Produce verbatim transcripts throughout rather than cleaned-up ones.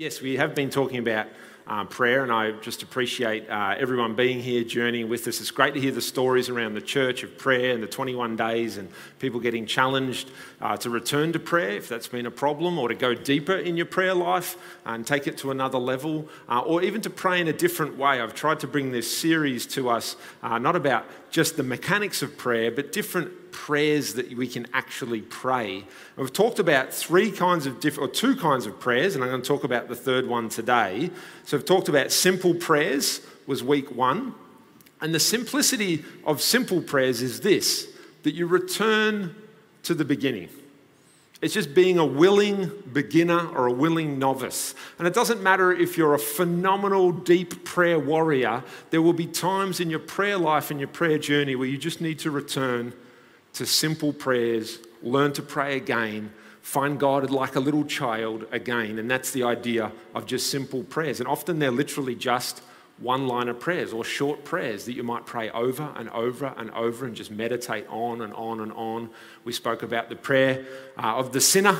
Yes, we have been talking about um, prayer, and I just appreciate uh, everyone being here, journeying with us. It's great to hear the stories around the church of prayer and the twenty-one days and people getting challenged uh, to return to prayer if that's been a problem, or to go deeper in your prayer life and take it to another level, uh, or even to pray in a different way. I've tried to bring this series to us, uh, not about just the mechanics of prayer, but different prayers that we can actually pray. And we've talked about three kinds of diff- or two kinds of prayers, and I'm going to talk about the third one today. So we've talked about simple prayers was week one, and the simplicity of simple prayers is this, that you return to the beginning. It's just being a willing beginner or a willing novice. And it doesn't matter if you're a phenomenal deep prayer warrior, there will be times in your prayer life and your prayer journey where you just need to return to simple prayers, learn to pray again, find God like a little child again. And that's the idea of just simple prayers. And often they're literally just one-liner prayers or short prayers that you might pray over and over and over and just meditate on and on and on. We spoke about the prayer uh, of the sinner.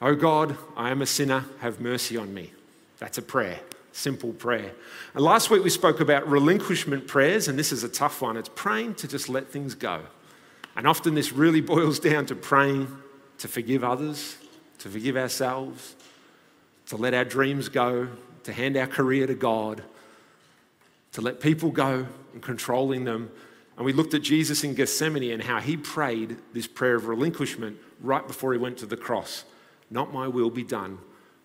Oh God, I am a sinner, have mercy on me. That's a prayer. Simple prayer. And last week we spoke about relinquishment prayers, and this is a tough one. It's praying to just let things go. And often this really boils down to praying to forgive others, to forgive ourselves, to let our dreams go, to hand our career to God, to let people go and controlling them. And we looked at Jesus in Gethsemane and how he prayed this prayer of relinquishment right before he went to the cross. Not my will be done,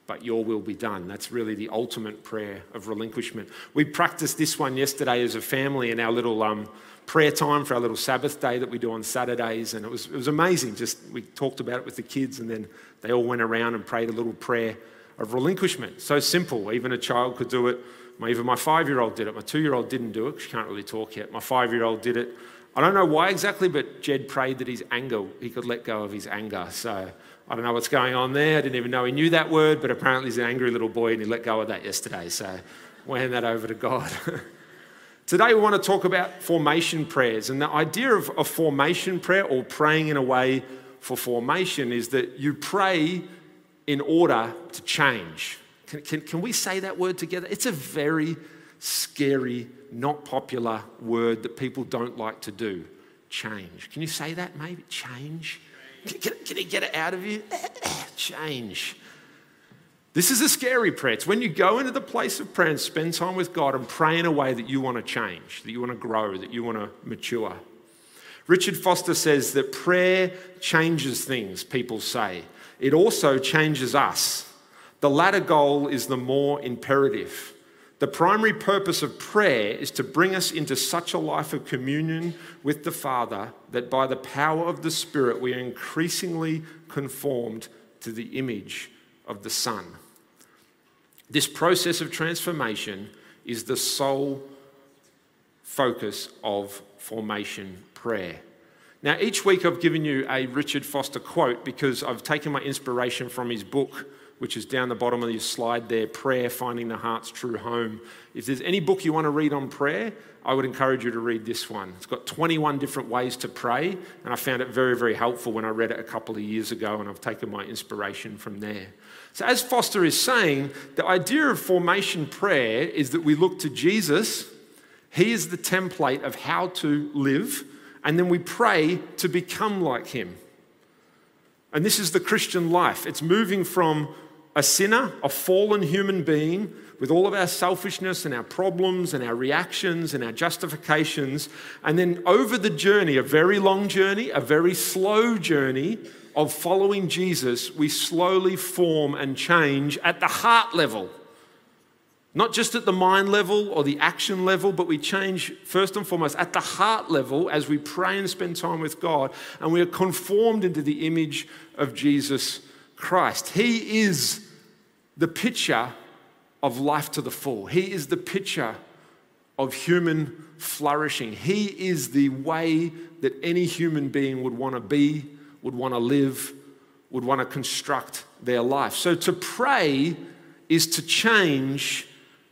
but your will be done. That's really the ultimate prayer of relinquishment. We practiced this one yesterday as a family in our little um, prayer time for our little Sabbath day that we do on Saturdays, and it was it was amazing. Just we talked about it with the kids, and then they all went around and prayed a little prayer of relinquishment. So simple, even a child could do it. My, even my five-year-old did it. My two-year-old didn't do it. She can't really talk yet. My five-year-old did it. I don't know why exactly, but Jed prayed that his anger, he could let go of his anger. So I don't know what's going on there. I didn't even know he knew that word, but apparently he's an angry little boy and he let go of that yesterday. So we'll hand that over to God. Today we want to talk about formation prayers. And the idea of a formation prayer, or praying in a way for formation, is that you pray in order to change. Can, can, can we say that word together? It's a very scary, not popular word that people don't like to do. Change. Can you say that maybe? Change. Can, can he get it out of you? Change. This is a scary prayer. It's when you go into the place of prayer and spend time with God and pray in a way that you want to change, that you want to grow, that you want to mature. Richard Foster says that prayer changes things, people say. It also changes us. The latter goal is the more imperative. The primary purpose of prayer is to bring us into such a life of communion with the Father that by the power of the Spirit we are increasingly conformed to the image of the Son. This process of transformation is the sole focus of formation prayer. Now, each week I've given you a Richard Foster quote because I've taken my inspiration from his book, which is down the bottom of your slide there, Prayer, Finding the Heart's True Home. If there's any book you want to read on prayer, I would encourage you to read this one. It's got twenty-one different ways to pray, and I found it very, very helpful when I read it a couple of years ago, and I've taken my inspiration from there. So as Foster is saying, the idea of formation prayer is that we look to Jesus. He is the template of how to live, and then we pray to become like him. And this is the Christian life. It's moving from a sinner, a fallen human being, with all of our selfishness and our problems and our reactions and our justifications. And then over the journey, a very long journey, a very slow journey of following Jesus, we slowly form and change at the heart level. Not just at the mind level or the action level, but we change first and foremost at the heart level as we pray and spend time with God, and we are conformed into the image of Jesus Christ. He is the picture of life to the full. He is the picture of human flourishing. He is the way that any human being would want to be, would want to live, would want to construct their life. So to pray is to change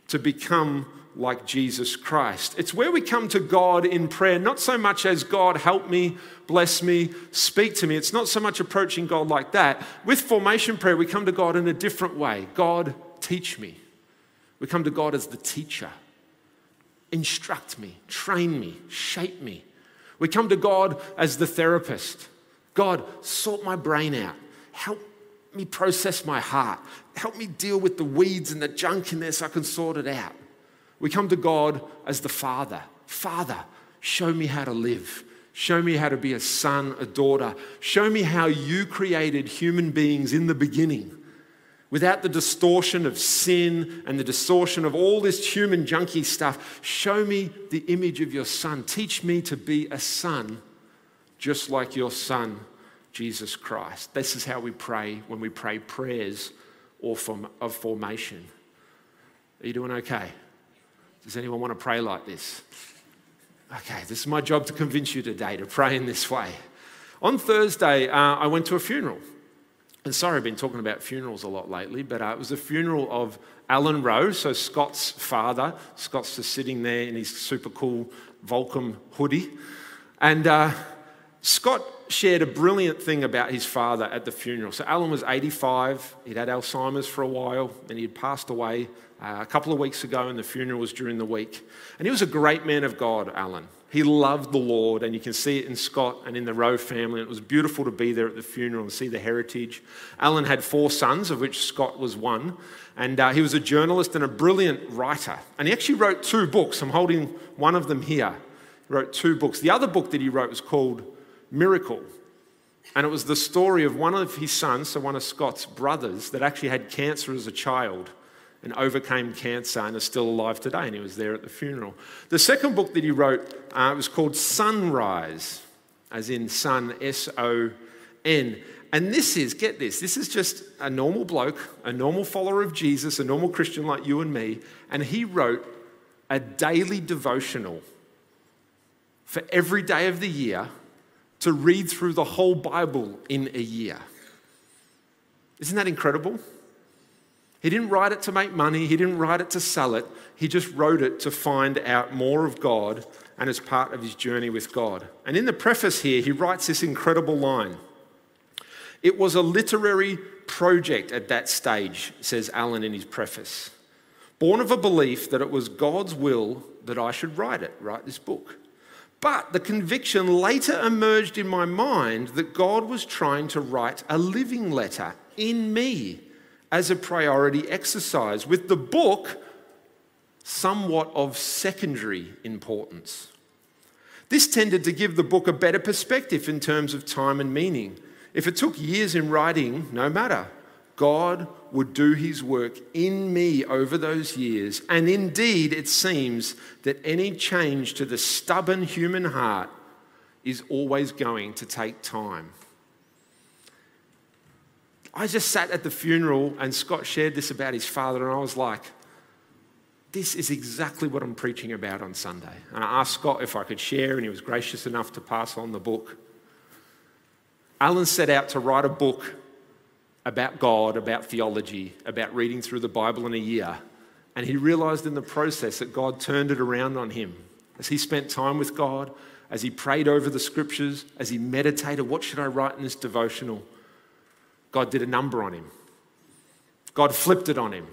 to become like Jesus Christ. It's where we come to God in prayer, not so much as God, help me, bless me, speak to me. It's not so much approaching God like that. With formation prayer, we come to God in a different way. God, teach me. We come to God as the teacher. Instruct me, train me, shape me. We come to God as the therapist. God, sort my brain out. Help me process my heart. Help me deal with the weeds and the junk in there so I can sort it out. We come to God as the Father. Father, show me how to live. Show me how to be a son, a daughter. Show me how you created human beings in the beginning without the distortion of sin and the distortion of all this human junky stuff. Show me the image of your son. Teach me to be a son just like your son, Jesus Christ. This is how we pray when we pray prayers or form, of formation. Are you doing okay? Does anyone want to pray like this? Okay, this is my job to convince you today to pray in this way. On Thursday, uh, I went to a funeral. And sorry, I've been talking about funerals a lot lately, but uh, it was the funeral of Alan Rowe, so Scott's father. Scott's just sitting there in his super cool Volcom hoodie. And uh, Scott shared a brilliant thing about his father at the funeral. So Alan was eighty-five, he'd had Alzheimer's for a while, and he had passed away Uh, a couple of weeks ago, and the funeral was during the week. And he was a great man of God, Alan. He loved the Lord, and you can see it in Scott and in the Rowe family. And it was beautiful to be there at the funeral and see the heritage. Alan had four sons, of which Scott was one. And uh, he was a journalist and a brilliant writer. And he actually wrote two books. I'm holding one of them here. He wrote two books. The other book that he wrote was called Miracle. And it was the story of one of his sons, so one of Scott's brothers, that actually had cancer as a child and overcame cancer and is still alive today, and he was there at the funeral. The second book that he wrote uh, was called Sunrise, as in sun, S O N. And this is, get this, this is just a normal bloke, a normal follower of Jesus, a normal Christian like you and me, and he wrote a daily devotional for every day of the year to read through the whole Bible in a year. Isn't that incredible? He didn't write it to make money. He didn't write it to sell it. He just wrote it to find out more of God and as part of his journey with God. And in the preface here, he writes this incredible line. It was a literary project at that stage, says Alan in his preface, born of a belief that it was God's will that I should write it, write this book. But the conviction later emerged in my mind that God was trying to write a living letter in me, as a priority exercise, with the book somewhat of secondary importance. This tended to give the book a better perspective in terms of time and meaning. If it took years in writing, no matter. God would do his work in me over those years, and indeed it seems that any change to the stubborn human heart is always going to take time. I just sat at the funeral and Scott shared this about his father, and I was like, this is exactly what I'm preaching about on Sunday. And I asked Scott if I could share, and he was gracious enough to pass on the book. Alan set out to write a book about God, about theology, about reading through the Bible in a year. And he realized in the process that God turned it around on him. As he spent time with God, as he prayed over the scriptures, as he meditated, what should I write in this devotional? God did a number on him. God flipped it on him.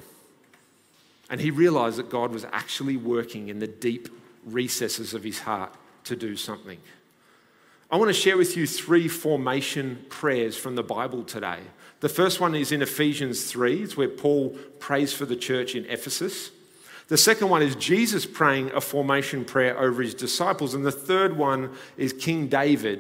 And he realized that God was actually working in the deep recesses of his heart to do something. I want to share with you three formation prayers from the Bible today. The first one is in Ephesians three. It's where Paul prays for the church in Ephesus. The second one is Jesus praying a formation prayer over his disciples. And the third one is King David,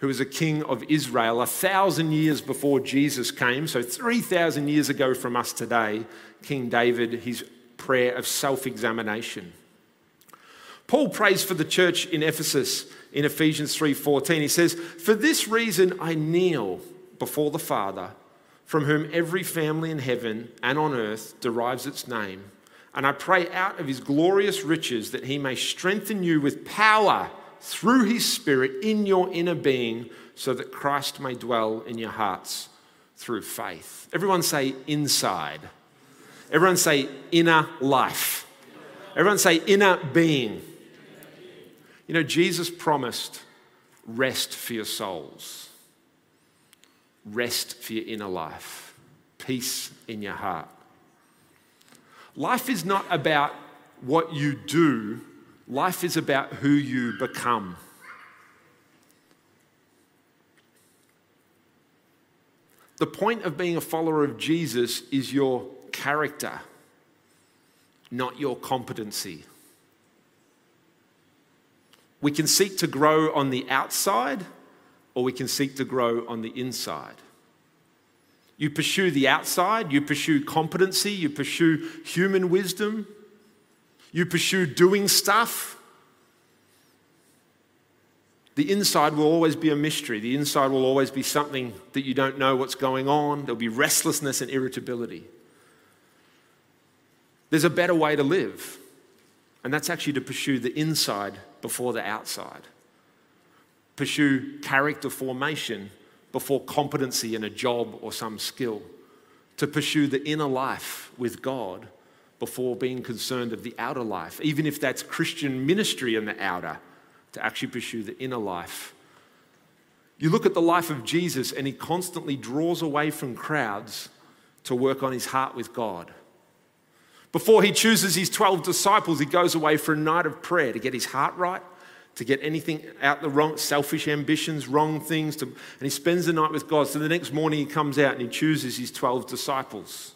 who was a king of Israel a thousand years before Jesus came. So three thousand years ago from us today, King David, his prayer of self-examination. Paul prays for the church in Ephesus in Ephesians three fourteen. He says, "For this reason I kneel before the Father, from whom every family in heaven and on earth derives its name. And I pray out of his glorious riches that he may strengthen you with power through his Spirit in your inner being, so that Christ may dwell in your hearts through faith." Everyone say inside. Everyone say inner life. Everyone say inner being. You know, Jesus promised rest for your souls. Rest for your inner life. Peace in your heart. Life is not about what you do. Life is about who you become. The point of being a follower of Jesus is your character, not your competency. We can seek to grow on the outside, or we can seek to grow on the inside. You pursue the outside, you pursue competency, you pursue human wisdom, you pursue doing stuff. The inside will always be a mystery. The inside will always be something that you don't know what's going on. There'll be restlessness and irritability. There's a better way to live, and that's actually to pursue the inside before the outside. Pursue character formation before competency in a job or some skill. To pursue the inner life with God before being concerned of the outer life, even if that's Christian ministry in the outer. To actually pursue the inner life. You look at the life of Jesus and he constantly draws away from crowds to work on his heart with God. Before he chooses his twelve disciples, he goes away for a night of prayer to get his heart right, to get anything out the wrong, selfish ambitions, wrong things, to, and he spends the night with God. So the next morning he comes out and he chooses his twelve disciples.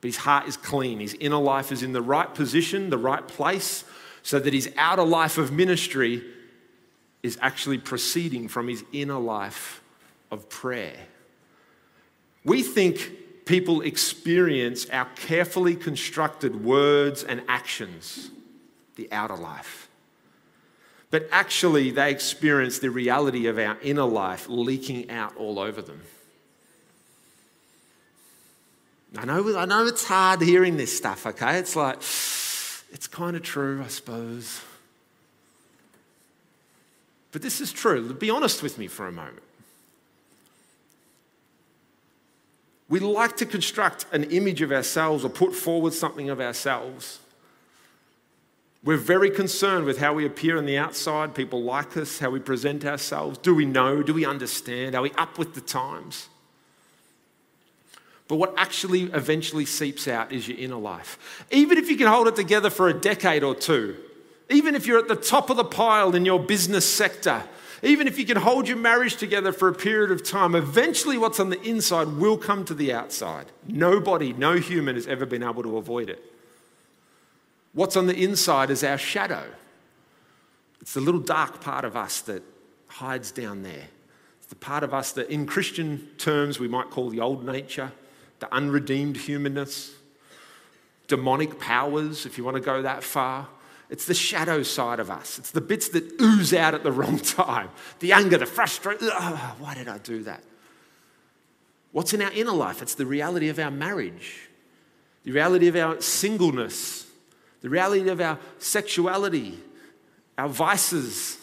But his heart is clean. His inner life is in the right position, the right place, so that his outer life of ministry is actually proceeding from his inner life of prayer. We think people experience our carefully constructed words and actions, the outer life. But actually, they experience the reality of our inner life leaking out all over them. I know, I know it's hard hearing this stuff, okay? It's like, it's kind of true, I suppose. But this is true. Be honest with me for a moment. We like to construct an image of ourselves or put forward something of ourselves. We're very concerned with how we appear on the outside, people like us, how we present ourselves. Do we know? Do we understand? Are we up with the times? But what actually eventually seeps out is your inner life. Even if you can hold it together for a decade or two, even if you're at the top of the pile in your business sector, even if you can hold your marriage together for a period of time, eventually what's on the inside will come to the outside. Nobody, no human has ever been able to avoid it. What's on the inside is our shadow. It's the little dark part of us that hides down there. It's the part of us that in Christian terms we might call the old nature, the unredeemed humanness, demonic powers, if you want to go that far. It's the shadow side of us. It's the bits that ooze out at the wrong time. The anger, the frustration. Oh, why did I do that? What's in our inner life? It's the reality of our marriage, the reality of our singleness, the reality of our sexuality, our vices,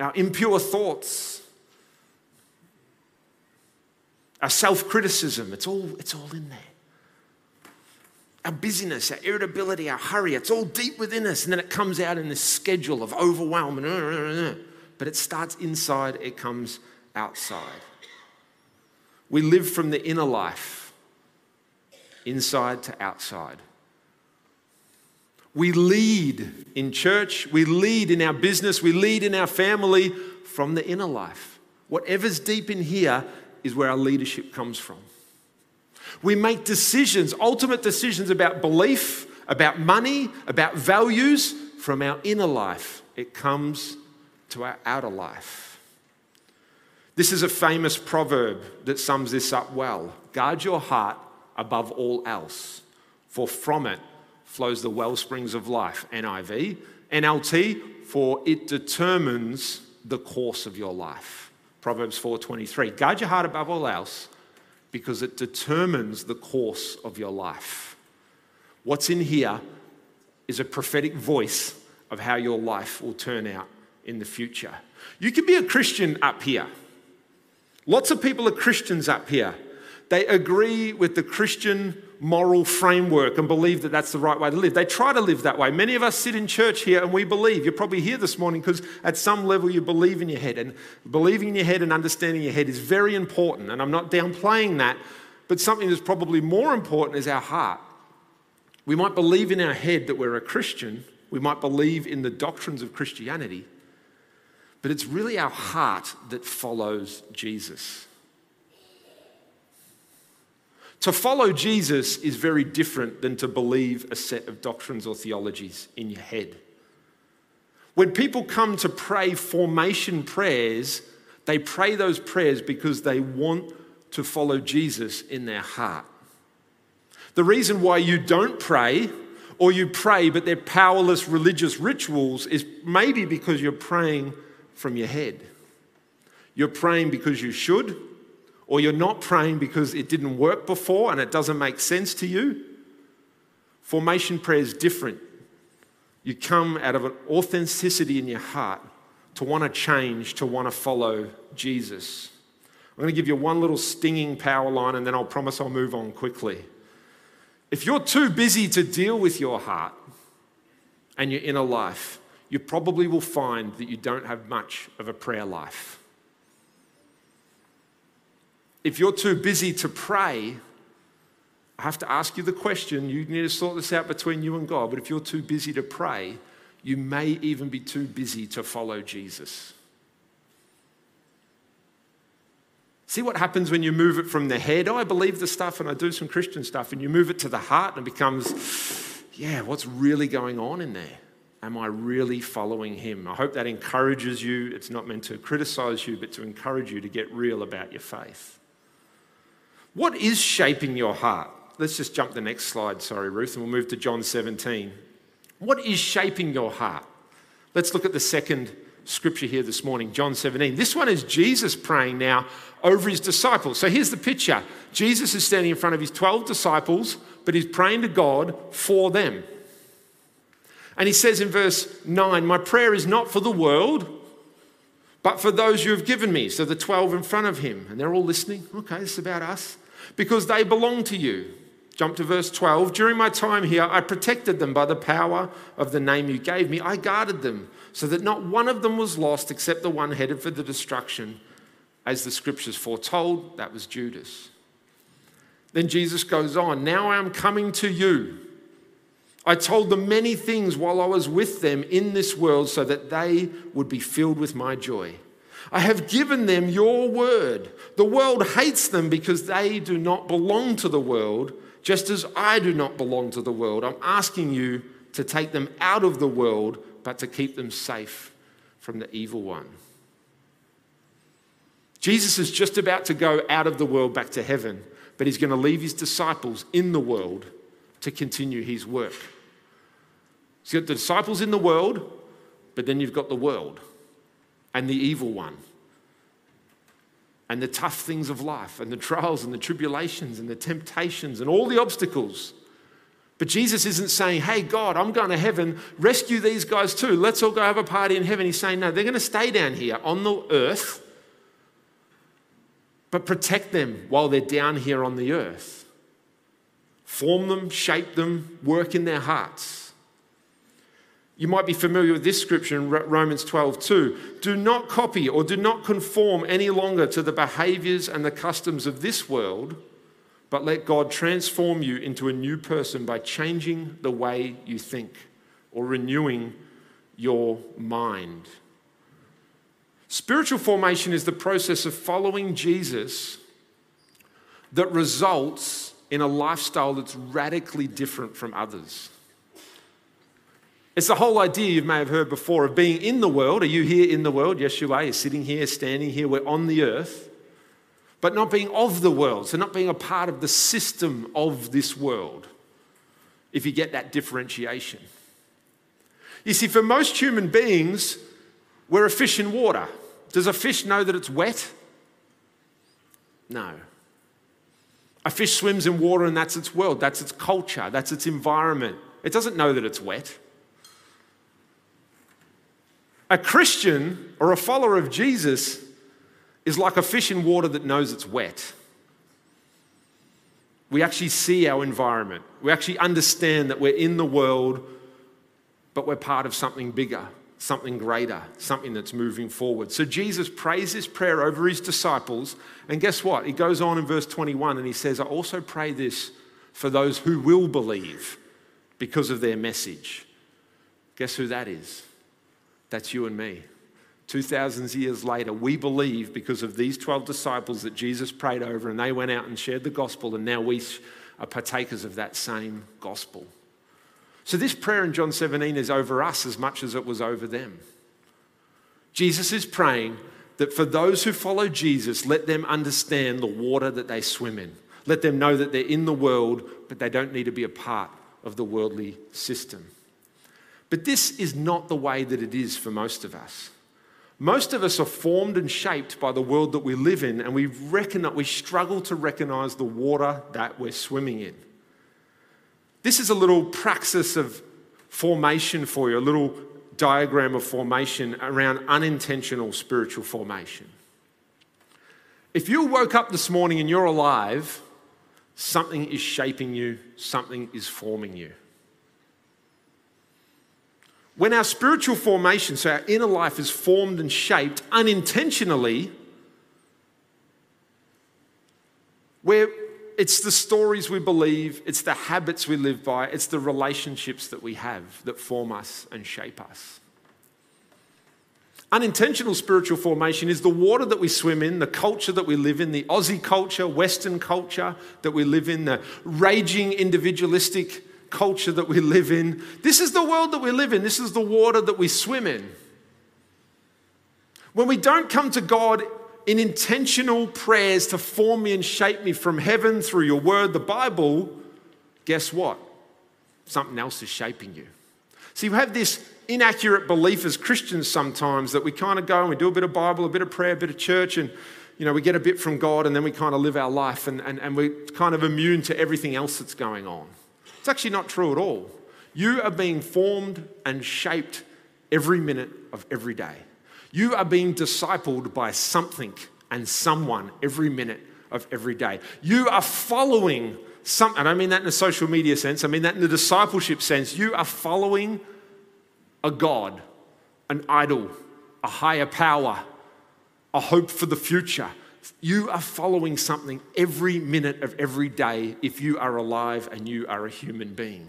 our impure thoughts, our self-criticism. It's all, it's all in there. Our busyness, our irritability, our hurry, it's all deep within us. And then it comes out in this schedule of overwhelm. And but it starts inside, it comes outside. We live from the inner life, inside to outside. We lead in church, we lead in our business, we lead in our family from the inner life. Whatever's deep in here is where our leadership comes from. We make decisions, ultimate decisions about belief, about money, about values from our inner life. It comes to our outer life. This is a famous proverb that sums this up well. Guard your heart above all else, for from it flows the wellsprings of life. N I V, N L T, for it determines the course of your life. Proverbs four twenty-three, guard your heart above all else, because it determines the course of your life. What's in here is a prophetic voice of how your life will turn out in the future. You can be a Christian up here. Lots of people are Christians up here, They agree with the Christian moral framework and believe that that's the right way to live. They try to live that way. Many of us sit in church here and we believe. You're probably here this morning because at some level you believe in your head. And believing in your head and understanding your head is very important. And I'm not downplaying that. But something that's probably more important is our heart. We might believe in our head that we're a Christian. We might believe in the doctrines of Christianity. But it's really our heart that follows Jesus. To follow Jesus is very different than to believe a set of doctrines or theologies in your head. When people come to pray formation prayers, they pray those prayers because they want to follow Jesus in their heart. The reason why you don't pray, or you pray but they're powerless religious rituals, is maybe because you're praying from your head. You're praying because you should, or you're not praying because it didn't work before and it doesn't make sense to you. Formation prayer is different. You come out of an authenticity in your heart to want to change, to want to follow Jesus. I'm going to give you one little stinging power line and then I'll promise I'll move on quickly. If you're too busy to deal with your heart and your inner life, you probably will find that you don't have much of a prayer life. If you're too busy to pray, I have to ask you the question, you need to sort this out between you and God, but if you're too busy to pray, you may even be too busy to follow Jesus. See what happens when you move it from the head, oh, I believe this stuff and I do some Christian stuff, and you move it to the heart and it becomes, yeah, what's really going on in there? Am I really following him? I hope that encourages you. It's not meant to criticize you, but to encourage you to get real about your faith. What is shaping your heart? Let's just jump to the next slide, sorry, Ruth, and we'll move to John seventeen. What is shaping your heart? Let's look at the second scripture here this morning, John seventeen. This one is Jesus praying now over his disciples. So here's the picture. Jesus is standing in front of his twelve disciples, but he's praying to God for them. And he says in verse nine, my prayer is not for the world, but for those you have given me. So the twelve in front of him, and they're all listening. Okay, this is about us. Because they belong to you. Jump to verse twelve. During my time here, I protected them by the power of the name you gave me. I guarded them so that not one of them was lost except the one headed for the destruction, as the scriptures foretold. That was Judas. Then Jesus goes on. Now I am coming to you. I told them many things while I was with them in this world so that they would be filled with my joy. I have given them your word. The world hates them because they do not belong to the world, just as I do not belong to the world. I'm asking you to take them out of the world, but to keep them safe from the evil one. Jesus is just about to go out of the world back to heaven, but he's going to leave his disciples in the world to continue his work. So you've got the disciples in the world, but then you've got the world and the evil one and the tough things of life and the trials and the tribulations and the temptations and all the obstacles. But Jesus isn't saying, hey, God, I'm going to heaven. Rescue these guys too. Let's all go have a party in heaven. He's saying, no, they're going to stay down here on the earth, but protect them while they're down here on the earth. Form them, shape them, work in their hearts. You might be familiar with this scripture in Romans twelve two. Do not copy or do not conform any longer to the behaviors and the customs of this world, but let God transform you into a new person by changing the way you think or renewing your mind. Spiritual formation is the process of following Jesus that results in a lifestyle that's radically different from others. It's the whole idea you may have heard before of being in the world. Are you here in the world? Yes, you are. You're sitting here, standing here. We're on the earth. But not being of the world, so not being a part of the system of this world, if you get that differentiation. You see, for most human beings, we're a fish in water. Does a fish know that it's wet? No. A fish swims in water and that's its world, that's its culture, that's its environment. It doesn't know that it's wet. A Christian or a follower of Jesus is like a fish in water that knows it's wet. We actually see our environment. We actually understand that we're in the world, but we're part of something bigger, something greater, something that's moving forward. So Jesus prays this prayer over his disciples. And guess what? He goes on in verse twenty-one and he says, I also pray this for those who will believe because of their message. Guess who that is? That's you and me. two thousand years later, we believe because of these twelve disciples that Jesus prayed over, and they went out and shared the gospel, and now we are partakers of that same gospel. So this prayer in John seventeen is over us as much as it was over them. Jesus is praying that for those who follow Jesus, let them understand the water that they swim in. Let them know that they're in the world, but they don't need to be a part of the worldly system. But this is not the way that it is for most of us. Most of us are formed and shaped by the world that we live in, and we reckon that we struggle to recognize the water that we're swimming in. This is a little praxis of formation for you, a little diagram of formation around unintentional spiritual formation. If you woke up this morning and you're alive, something is shaping you, something is forming you. When our spiritual formation, so our inner life, is formed and shaped unintentionally, where it's the stories we believe, it's the habits we live by, it's the relationships that we have that form us and shape us. Unintentional spiritual formation is the water that we swim in, the culture that we live in, the Aussie culture, Western culture that we live in, the raging individualistic culture that we live in. This is the world that we live in. This is the water that we swim in. When we don't come to God in intentional prayers to form me and shape me from heaven through your word, the Bible, guess what? Something else is shaping you. So you have this inaccurate belief as Christians sometimes that we kind of go and we do a bit of Bible, a bit of prayer, a bit of church, and you know, we get a bit from God, and then we kind of live our life, and, and, and we're kind of immune to everything else that's going on. It's actually not true at all. You are being formed and shaped every minute of every day. You are being discipled by something and someone every minute of every day. You are following something. I don't mean that in a social media sense. I mean that in the discipleship sense. You are following a God, an idol, a higher power, a hope for the future. You are following something every minute of every day if you are alive and you are a human being.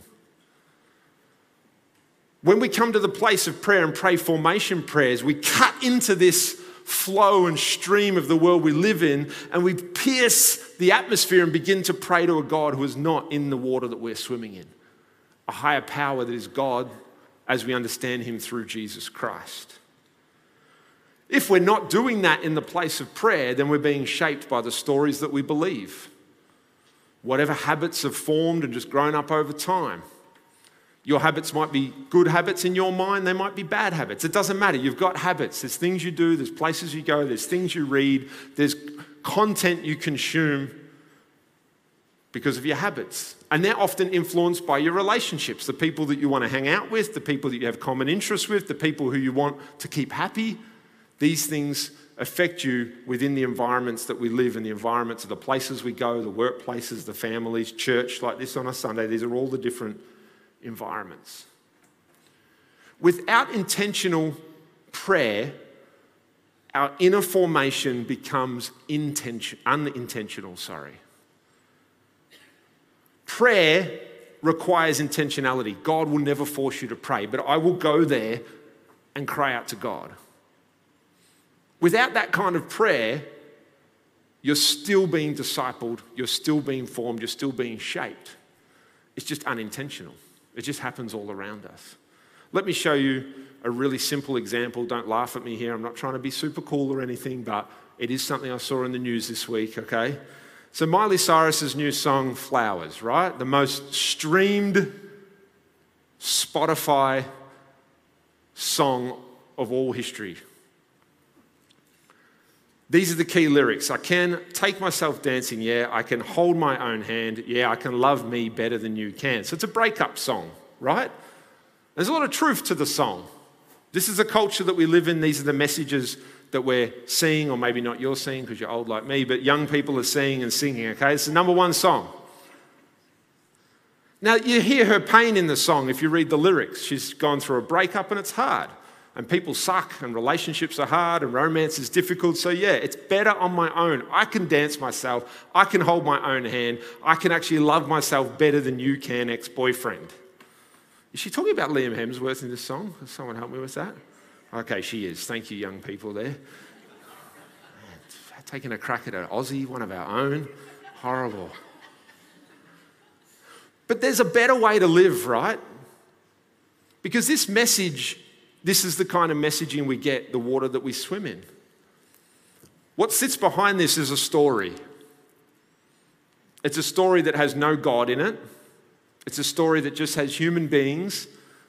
When we come to the place of prayer and pray formation prayers, we cut into this flow and stream of the world we live in, and we pierce the atmosphere and begin to pray to a God who is not in the water that we're swimming in. A higher power that is God as we understand him through Jesus Christ. If we're not doing that in the place of prayer, then we're being shaped by the stories that we believe. Whatever habits have formed and just grown up over time. Your habits might be good habits in your mind, they might be bad habits. It doesn't matter, you've got habits. There's things you do, there's places you go, there's things you read, there's content you consume because of your habits. And they're often influenced by your relationships, the people that you want to hang out with, the people that you have common interests with, the people who you want to keep happy. These things affect you within the environments that we live in, the environments of the places we go, the workplaces, the families, church, like this on a Sunday. These are all the different environments. Without intentional prayer, our inner formation becomes intention, unintentional. Sorry. Prayer requires intentionality. God will never force you to pray, but I will go there and cry out to God. Without that kind of prayer, you're still being discipled, you're still being formed, you're still being shaped. It's just unintentional. It just happens all around us. Let me show you a really simple example. Don't laugh at me here. I'm not trying to be super cool or anything, but it is something I saw in the news this week, okay? So Miley Cyrus's new song, Flowers, right? The most streamed Spotify song of all history. These are the key lyrics. I can take myself dancing, yeah. I can hold my own hand, yeah. I can love me better than you can. So it's a breakup song, right? There's a lot of truth to the song. This is a culture that we live in. These are the messages that we're seeing, or maybe not you're seeing because you're old like me, but young people are seeing and singing, okay? It's the number one song. Now, you hear her pain in the song if you read the lyrics. She's gone through a breakup and it's hard. And people suck and relationships are hard and romance is difficult. So yeah, it's better on my own. I can dance myself. I can hold my own hand. I can actually love myself better than you can, ex-boyfriend. Is she talking about Liam Hemsworth in this song? Can someone help me with that? Okay, she is. Thank you, young people there. Taking a crack at an Aussie, one of our own. Horrible. But there's a better way to live, right? Because this message, this is the kind of messaging we get, the water that we swim in. What sits behind this is a story. It's a story that has no God in it. It's a story that just has human beings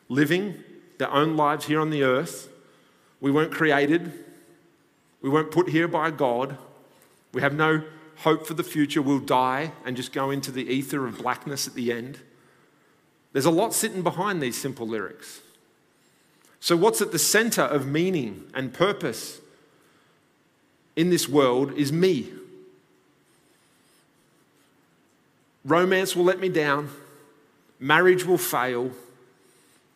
living their own lives here on the earth. We weren't created. We weren't put here by God. We have no hope for the future. We'll die and just go into the ether of blackness at the end. There's a lot sitting behind these simple lyrics. So what's at the center of meaning and purpose in this world is me. Romance will let me down. Marriage will fail.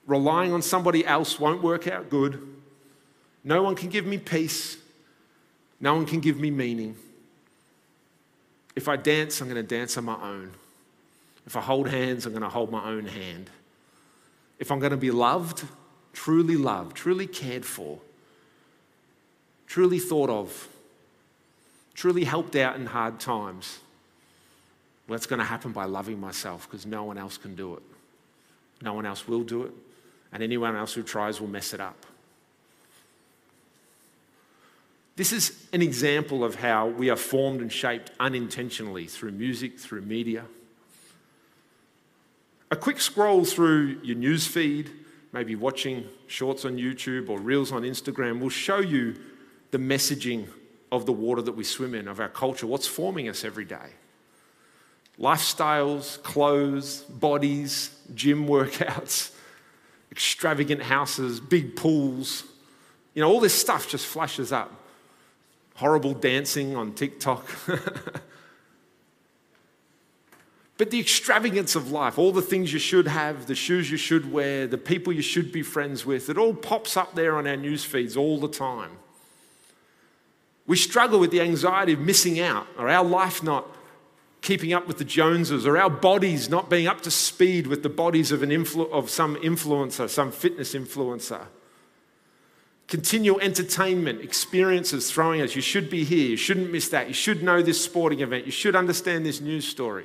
Relying on somebody else won't work out good. No one can give me peace. No one can give me meaning. If I dance, I'm going to dance on my own. If I hold hands, I'm going to hold my own hand. If I'm going to be loved, truly loved, truly cared for, truly thought of, truly helped out in hard times, well, that's going to happen by loving myself because no one else can do it. No one else will do it, and anyone else who tries will mess it up. This is an example of how we are formed and shaped unintentionally through music, through media. A quick scroll through your news feed, maybe watching shorts on YouTube or reels on Instagram, will show you the messaging of the water that we swim in, of our culture, what's forming us every day. Lifestyles, clothes, bodies, gym workouts, extravagant houses, big pools. You know, all this stuff just flashes up. Horrible dancing on TikTok. But the extravagance of life, all the things you should have, the shoes you should wear, the people you should be friends with, it all pops up there on our news feeds all the time. We struggle with the anxiety of missing out, or our life not keeping up with the Joneses, or our bodies not being up to speed with the bodies of, an influ- of some influencer, some fitness influencer. Continual entertainment, experiences throwing us. You should be here. You shouldn't miss that. You should know this sporting event. You should understand this news story.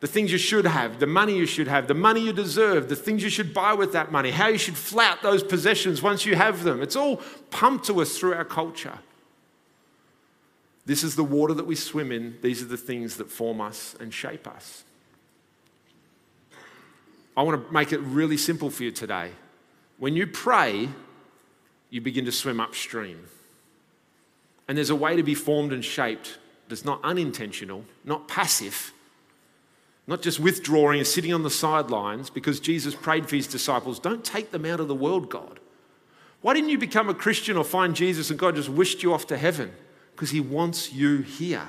The things you should have, the money you should have, the money you deserve, the things you should buy with that money, how you should flout those possessions once you have them. It's all pumped to us through our culture. This is the water that we swim in. These are the things that form us and shape us. I want to make it really simple for you today. When you pray, you begin to swim upstream. And there's a way to be formed and shaped that's not unintentional, not passive, not just withdrawing and sitting on the sidelines, because Jesus prayed for his disciples, don't take them out of the world, God. Why didn't you become a Christian or find Jesus and God just wished you off to heaven? Because he wants you here.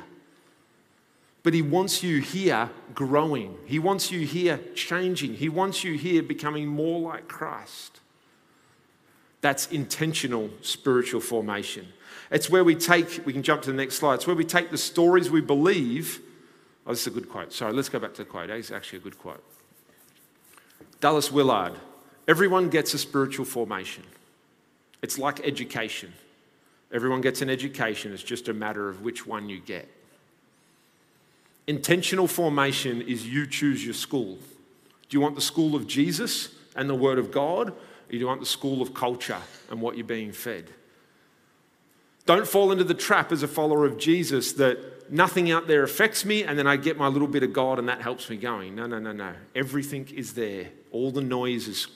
But he wants you here growing. He wants you here changing. He wants you here becoming more like Christ. That's intentional spiritual formation. It's where we take, we can jump to the next slide, it's where we take the stories we believe. Oh, this is a good quote. Sorry, let's go back to the quote. It's actually a good quote. Dallas Willard, everyone gets a spiritual formation. It's like education. Everyone gets an education. It's just a matter of which one you get. Intentional formation is you choose your school. Do you want the school of Jesus and the Word of God? You don't want the school of culture and what you're being fed. Don't fall into the trap as a follower of Jesus that nothing out there affects me and then I get my little bit of God and that helps me going. No, no, no, no. Everything is there. All the noise is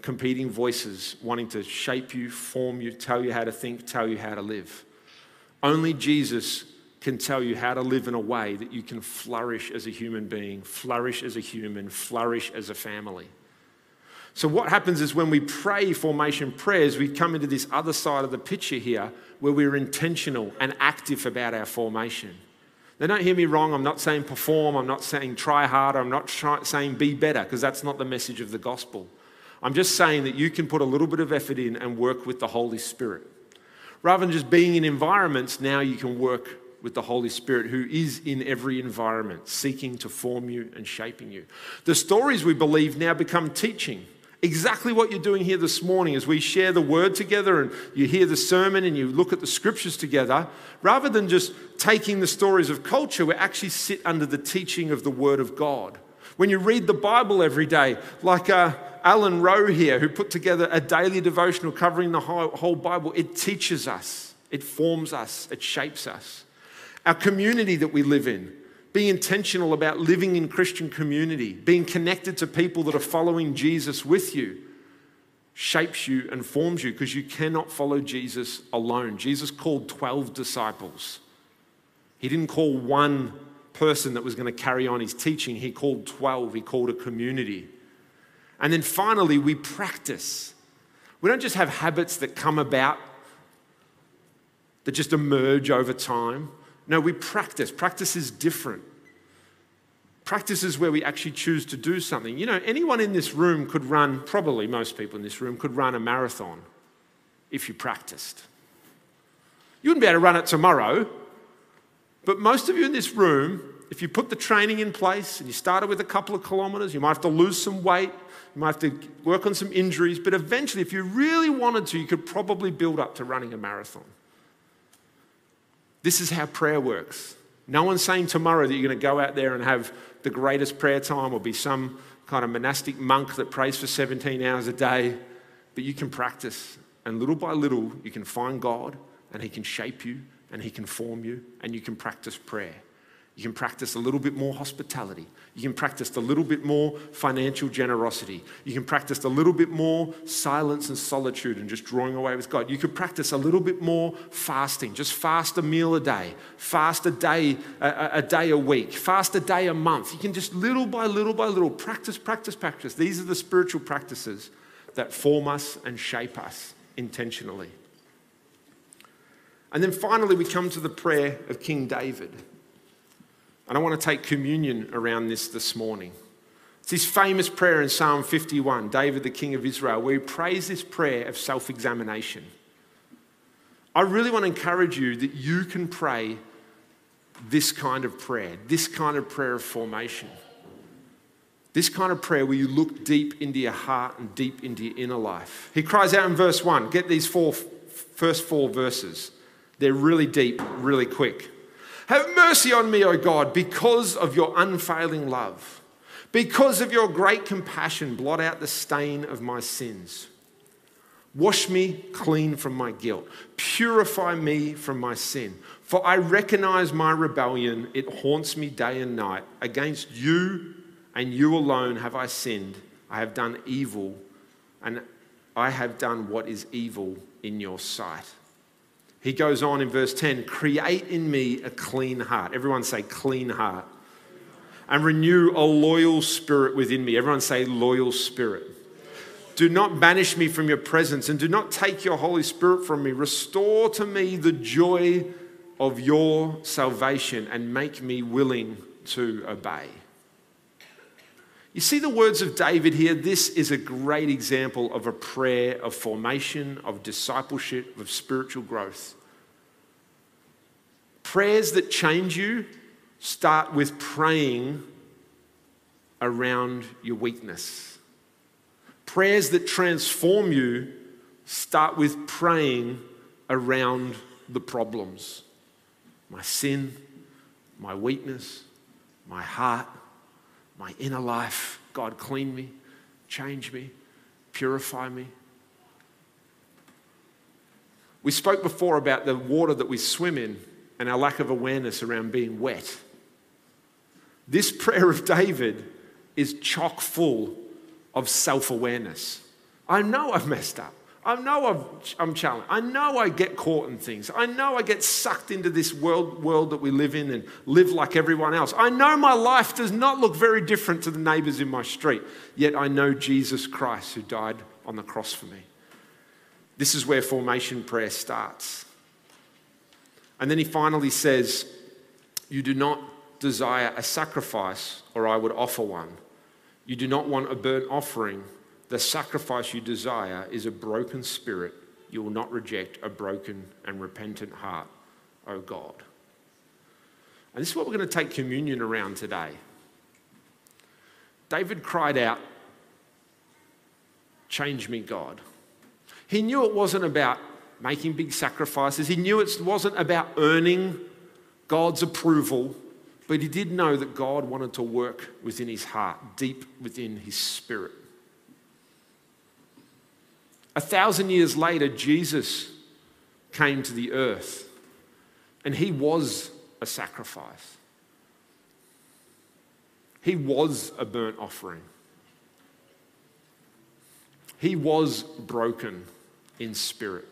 competing voices wanting to shape you, form you, tell you how to think, tell you how to live. Only Jesus can tell you how to live in a way that you can flourish as a human being, flourish as a human, flourish as a family. So what happens is when we pray formation prayers, we come into this other side of the picture here where we're intentional and active about our formation. Now, don't hear me wrong. I'm not saying perform. I'm not saying try harder. I'm not try, saying be better, because that's not the message of the gospel. I'm just saying that you can put a little bit of effort in and work with the Holy Spirit. Rather than just being in environments, now you can work with the Holy Spirit, who is in every environment, seeking to form you and shaping you. The stories we believe now become teaching. Exactly what you're doing here this morning as we share the word together and you hear the sermon and you look at the scriptures together, rather than just taking the stories of culture, we actually sit under the teaching of the word of God. When you read the Bible every day, like uh, Alan Rowe here, who put together a daily devotional covering the whole, whole Bible, it teaches us, it forms us, it shapes us. Our community that we live in, being intentional about living in Christian community, being connected to people that are following Jesus with you, shapes you and forms you, because you cannot follow Jesus alone. Jesus called twelve disciples. He didn't call one person that was going to carry on his teaching. He called twelve. He called a community. And then finally, we practice. We don't just have habits that come about, that just emerge over time. No, we practice. Practice is different. Practice is where we actually choose to do something. You know, anyone in this room could run, probably most people in this room, could run a marathon if you practiced. You wouldn't be able to run it tomorrow, but most of you in this room, if you put the training in place and you started with a couple of kilometers, you might have to lose some weight, you might have to work on some injuries, but eventually, if you really wanted to, you could probably build up to running a marathon. This is how prayer works. No one's saying tomorrow that you're going to go out there and have the greatest prayer time or be some kind of monastic monk that prays for seventeen hours a day, but you can practice. And little by little, you can find God, and he can shape you, and he can form you, and you can practice prayer. You can practice a little bit more hospitality. You can practice a little bit more financial generosity. You can practice a little bit more silence and solitude and just drawing away with God. You can practice a little bit more fasting. Just fast a meal a day. Fast a day a, a day a week. Fast a day a month. You can just little by little by little practice, practice, practice. These are the spiritual practices that form us and shape us intentionally. And then finally, we come to the prayer of King David. And I want to take communion around this this morning. It's his famous prayer in Psalm fifty-one, David, the king of Israel, where he prays this prayer of self-examination. I really want to encourage you that you can pray this kind of prayer, this kind of prayer of formation, this kind of prayer where you look deep into your heart and deep into your inner life. He cries out in verse one, get these four, first four verses. They're really deep, really quick. Have mercy on me, O God, because of your unfailing love. Because of your great compassion, blot out the stain of my sins. Wash me clean from my guilt. Purify me from my sin. For I recognize my rebellion. It haunts me day and night. Against you and you alone have I sinned. I have done evil, and I have done what is evil in your sight. He goes on in verse ten, create in me a clean heart. Everyone say clean heart. And renew a loyal spirit within me. Everyone say loyal spirit. Do not banish me from your presence, and do not take your Holy Spirit from me. Restore to me the joy of your salvation and make me willing to obey. You see the words of David here. This is a great example of a prayer of formation, of discipleship, of spiritual growth. Prayers that change you start with praying around your weakness. Prayers that transform you start with praying around the problems. My sin, my weakness, my heart, my inner life. God, clean me, change me, purify me. We spoke before about the water that we swim in and our lack of awareness around being wet. This prayer of David is chock full of self-awareness. I know I've messed up. I know I'm challenged. I know I get caught in things. I know I get sucked into this world, world that we live in and live like everyone else. I know my life does not look very different to the neighbors in my street, yet I know Jesus Christ who died on the cross for me. This is where formation prayer starts. And then he finally says, You do not desire a sacrifice, or I would offer one. You do not want a burnt offering. The sacrifice you desire is a broken spirit. You will not reject a broken and repentant heart, O God. And this is what we're going to take communion around today. David cried out, change me, God. He knew it wasn't about making big sacrifices. He knew it wasn't about earning God's approval, but he did know that God wanted to work within his heart, deep within his spirit. A thousand years later, Jesus came to the earth, and he was a sacrifice. He was a burnt offering. He was broken in spirit.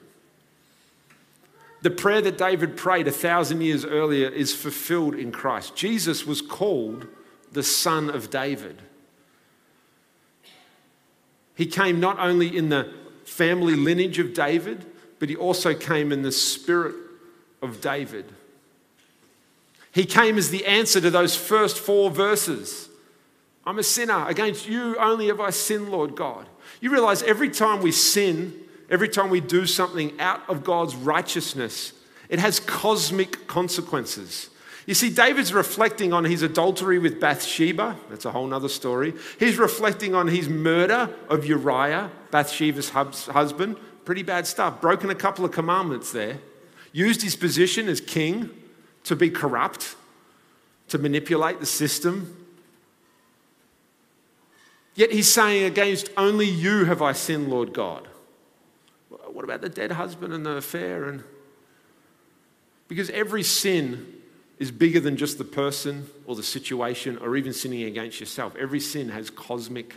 The prayer that David prayed a thousand years earlier is fulfilled in Christ. Jesus was called the Son of David. He came not only in the family lineage of David, but he also came in the spirit of David. He came as the answer to those first four verses. I'm a sinner. Against you only have I sinned, Lord God. You realize every time we sin, every time we do something out of God's righteousness, it has cosmic consequences. You see, David's reflecting on his adultery with Bathsheba. That's a whole other story. He's reflecting on his murder of Uriah, Bathsheba's husband. Pretty bad stuff. Broken a couple of commandments there. Used his position as king to be corrupt, to manipulate the system. Yet he's saying, against only you have I sinned, Lord God. What about the dead husband and the affair? And because every sin is bigger than just the person or the situation or even sinning against yourself. Every sin has cosmic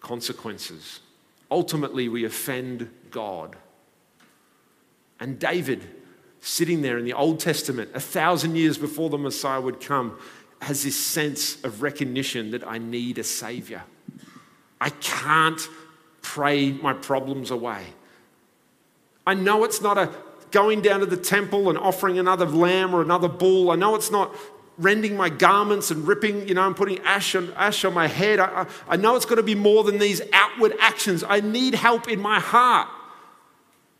consequences. Ultimately, we offend God. And David, sitting there in the Old Testament, a thousand years before the Messiah would come, has this sense of recognition that I need a Savior. I can't pray my problems away. I know it's not a going down to the temple and offering another lamb or another bull. I know it's not rending my garments and ripping, you know, and putting ash on, ash on my head. I, I, I know it's got to be more than these outward actions. I need help in my heart.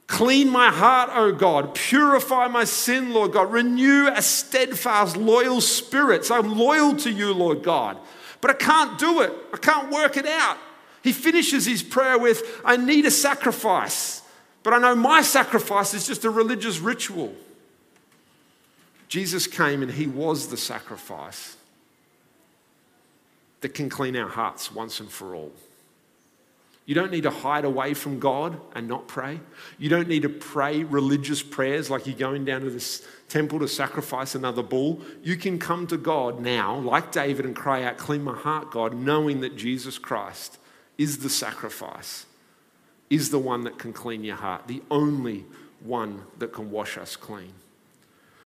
Clean my heart, O God. Purify my sin, Lord God. Renew a steadfast, loyal spirit. So I'm loyal to you, Lord God. But I can't do it. I can't work it out. He finishes his prayer with, I need a sacrifice. But I know my sacrifice is just a religious ritual. Jesus came and he was the sacrifice that can clean our hearts once and for all. You don't need to hide away from God and not pray. You don't need to pray religious prayers like you're going down to this temple to sacrifice another bull. You can come to God now, like David, and cry out, clean my heart, God, knowing that Jesus Christ is the sacrifice. Is the one that can clean your heart, the only one that can wash us clean.